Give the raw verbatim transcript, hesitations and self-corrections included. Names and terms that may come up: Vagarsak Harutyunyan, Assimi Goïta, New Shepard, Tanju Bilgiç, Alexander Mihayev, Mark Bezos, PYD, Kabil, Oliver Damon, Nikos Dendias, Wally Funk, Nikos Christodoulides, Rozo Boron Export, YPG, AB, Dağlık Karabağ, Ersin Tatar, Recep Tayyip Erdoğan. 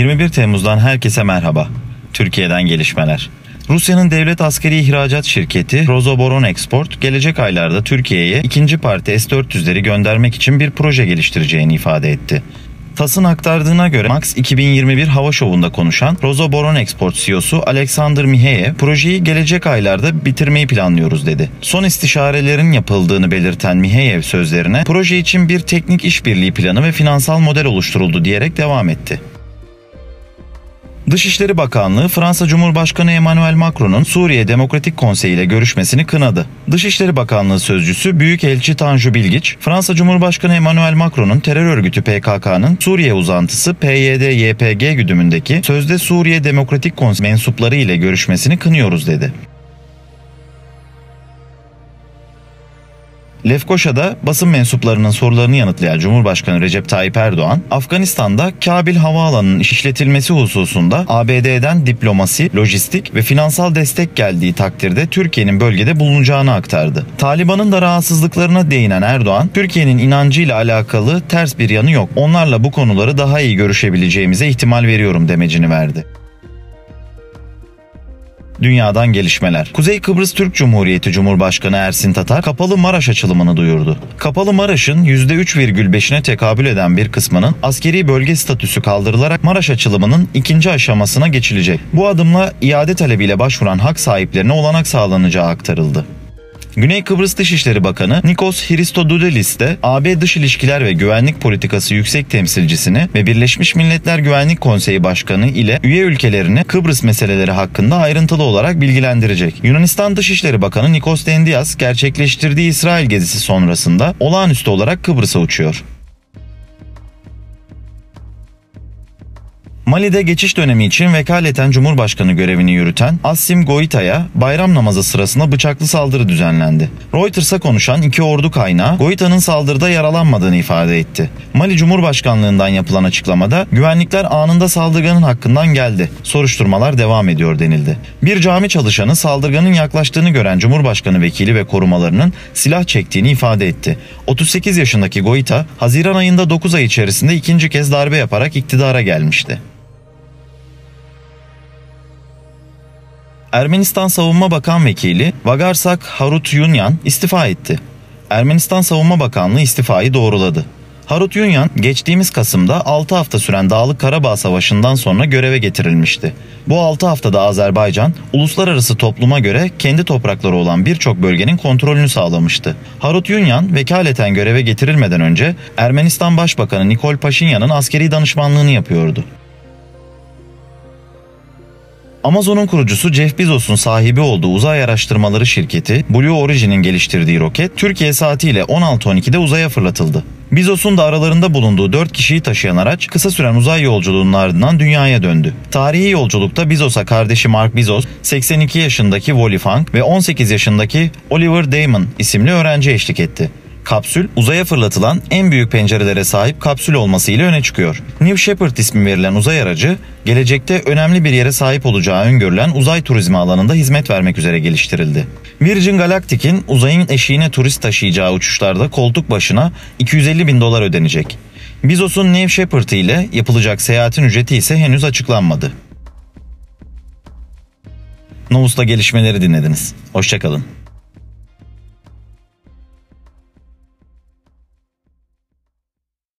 yirmi bir Temmuz'dan herkese merhaba. Türkiye'den gelişmeler. Rusya'nın devlet askeri ihracat şirketi Rozo Boron Export, gelecek aylarda Türkiye'ye ikinci parti S dört yüzleri göndermek için bir proje geliştireceğini ifade etti. TAS'ın aktardığına göre Max iki bin yirmi bir Hava Şovu'nda konuşan Rozo Boron Export C E O'su Alexander Mihayev, projeyi gelecek aylarda bitirmeyi planlıyoruz dedi. Son istişarelerin yapıldığını belirten Mihayev sözlerine, proje için bir teknik işbirliği planı ve finansal model oluşturuldu diyerek devam etti. Dışişleri Bakanlığı, Fransa Cumhurbaşkanı Emmanuel Macron'un Suriye Demokratik Konseyi ile görüşmesini kınadı. Dışişleri Bakanlığı Sözcüsü Büyükelçi Tanju Bilgiç, Fransa Cumhurbaşkanı Emmanuel Macron'un terör örgütü P K K'nın Suriye uzantısı P Y D Y P G güdümündeki sözde Suriye Demokratik Konseyi mensupları ile görüşmesini kınıyoruz dedi. Lefkoşa'da basın mensuplarının sorularını yanıtlayan Cumhurbaşkanı Recep Tayyip Erdoğan, Afganistan'da Kabil Havaalanı'nın işletilmesi hususunda A B D'den diplomasi, lojistik ve finansal destek geldiği takdirde Türkiye'nin bölgede bulunacağını aktardı. Taliban'ın da rahatsızlıklarına değinen Erdoğan, Türkiye'nin inancıyla alakalı ters bir yanı yok, onlarla bu konuları daha iyi görüşebileceğimize ihtimal veriyorum demecini verdi. Dünyadan gelişmeler. Kuzey Kıbrıs Türk Cumhuriyeti Cumhurbaşkanı Ersin Tatar, Kapalı Maraş açılımını duyurdu. Kapalı Maraş'ın yüzde üç virgül beşine tekabül eden bir kısmının askeri bölge statüsü kaldırılarak Maraş açılımının ikinci aşamasına geçilecek. Bu adımla iade talebiyle başvuran hak sahiplerine olanak sağlanacağı aktarıldı. Güney Kıbrıs Dışişleri Bakanı Nikos Christodoulides de A B Dış İlişkiler ve Güvenlik Politikası Yüksek Temsilcisini ve Birleşmiş Milletler Güvenlik Konseyi Başkanı ile üye ülkelerini Kıbrıs meseleleri hakkında ayrıntılı olarak bilgilendirecek. Yunanistan Dışişleri Bakanı Nikos Dendias gerçekleştirdiği İsrail gezisi sonrasında olağanüstü olarak Kıbrıs'a uçuyor. Mali'de geçiş dönemi için vekaleten Cumhurbaşkanı görevini yürüten Assimi Goïta'ya bayram namazı sırasında bıçaklı saldırı düzenlendi. Reuters'a konuşan iki ordu kaynağı Goita'nın saldırıda yaralanmadığını ifade etti. Mali Cumhurbaşkanlığından yapılan açıklamada güvenlikler anında saldırganın hakkından geldi, soruşturmalar devam ediyor denildi. Bir cami çalışanı saldırganın yaklaştığını gören Cumhurbaşkanı vekili ve korumalarının silah çektiğini ifade etti. otuz sekiz yaşındaki Goïta, Haziran ayında dokuz ay içerisinde ikinci kez darbe yaparak iktidara gelmişti. Ermenistan Savunma Bakan Vekili Vagarsak Harutyunyan istifa etti. Ermenistan Savunma Bakanlığı istifayı doğruladı. Harutyunyan, geçtiğimiz Kasım'da altı hafta süren Dağlık Karabağ Savaşı'ndan sonra göreve getirilmişti. Bu altı haftada Azerbaycan, uluslararası topluma göre kendi toprakları olan birçok bölgenin kontrolünü sağlamıştı. Harutyunyan, vekaleten göreve getirilmeden önce Ermenistan Başbakanı Nikol Paşinyan'ın askeri danışmanlığını yapıyordu. Amazon'un kurucusu Jeff Bezos'un sahibi olduğu uzay araştırmaları şirketi Blue Origin'in geliştirdiği roket, Türkiye saatiyle on altı on iki'de uzaya fırlatıldı. Bezos'un da aralarında bulunduğu dört kişiyi taşıyan araç, kısa süren uzay yolculuğunun ardından dünyaya döndü. Tarihi yolculukta Bezos'a kardeşi Mark Bezos, seksen iki yaşındaki Wally Funk ve on sekiz yaşındaki Oliver Damon isimli öğrenci eşlik etti. Kapsül, uzaya fırlatılan en büyük pencerelere sahip kapsül olmasıyla öne çıkıyor. New Shepard ismi verilen uzay aracı, gelecekte önemli bir yere sahip olacağı öngörülen uzay turizmi alanında hizmet vermek üzere geliştirildi. Virgin Galactic'in uzayın eşiğine turist taşıyacağı uçuşlarda koltuk başına iki yüz elli bin dolar ödenecek. Bezos'un New Shepard ile yapılacak seyahatin ücreti ise henüz açıklanmadı. Novus'ta gelişmeleri dinlediniz. Hoşça kalın.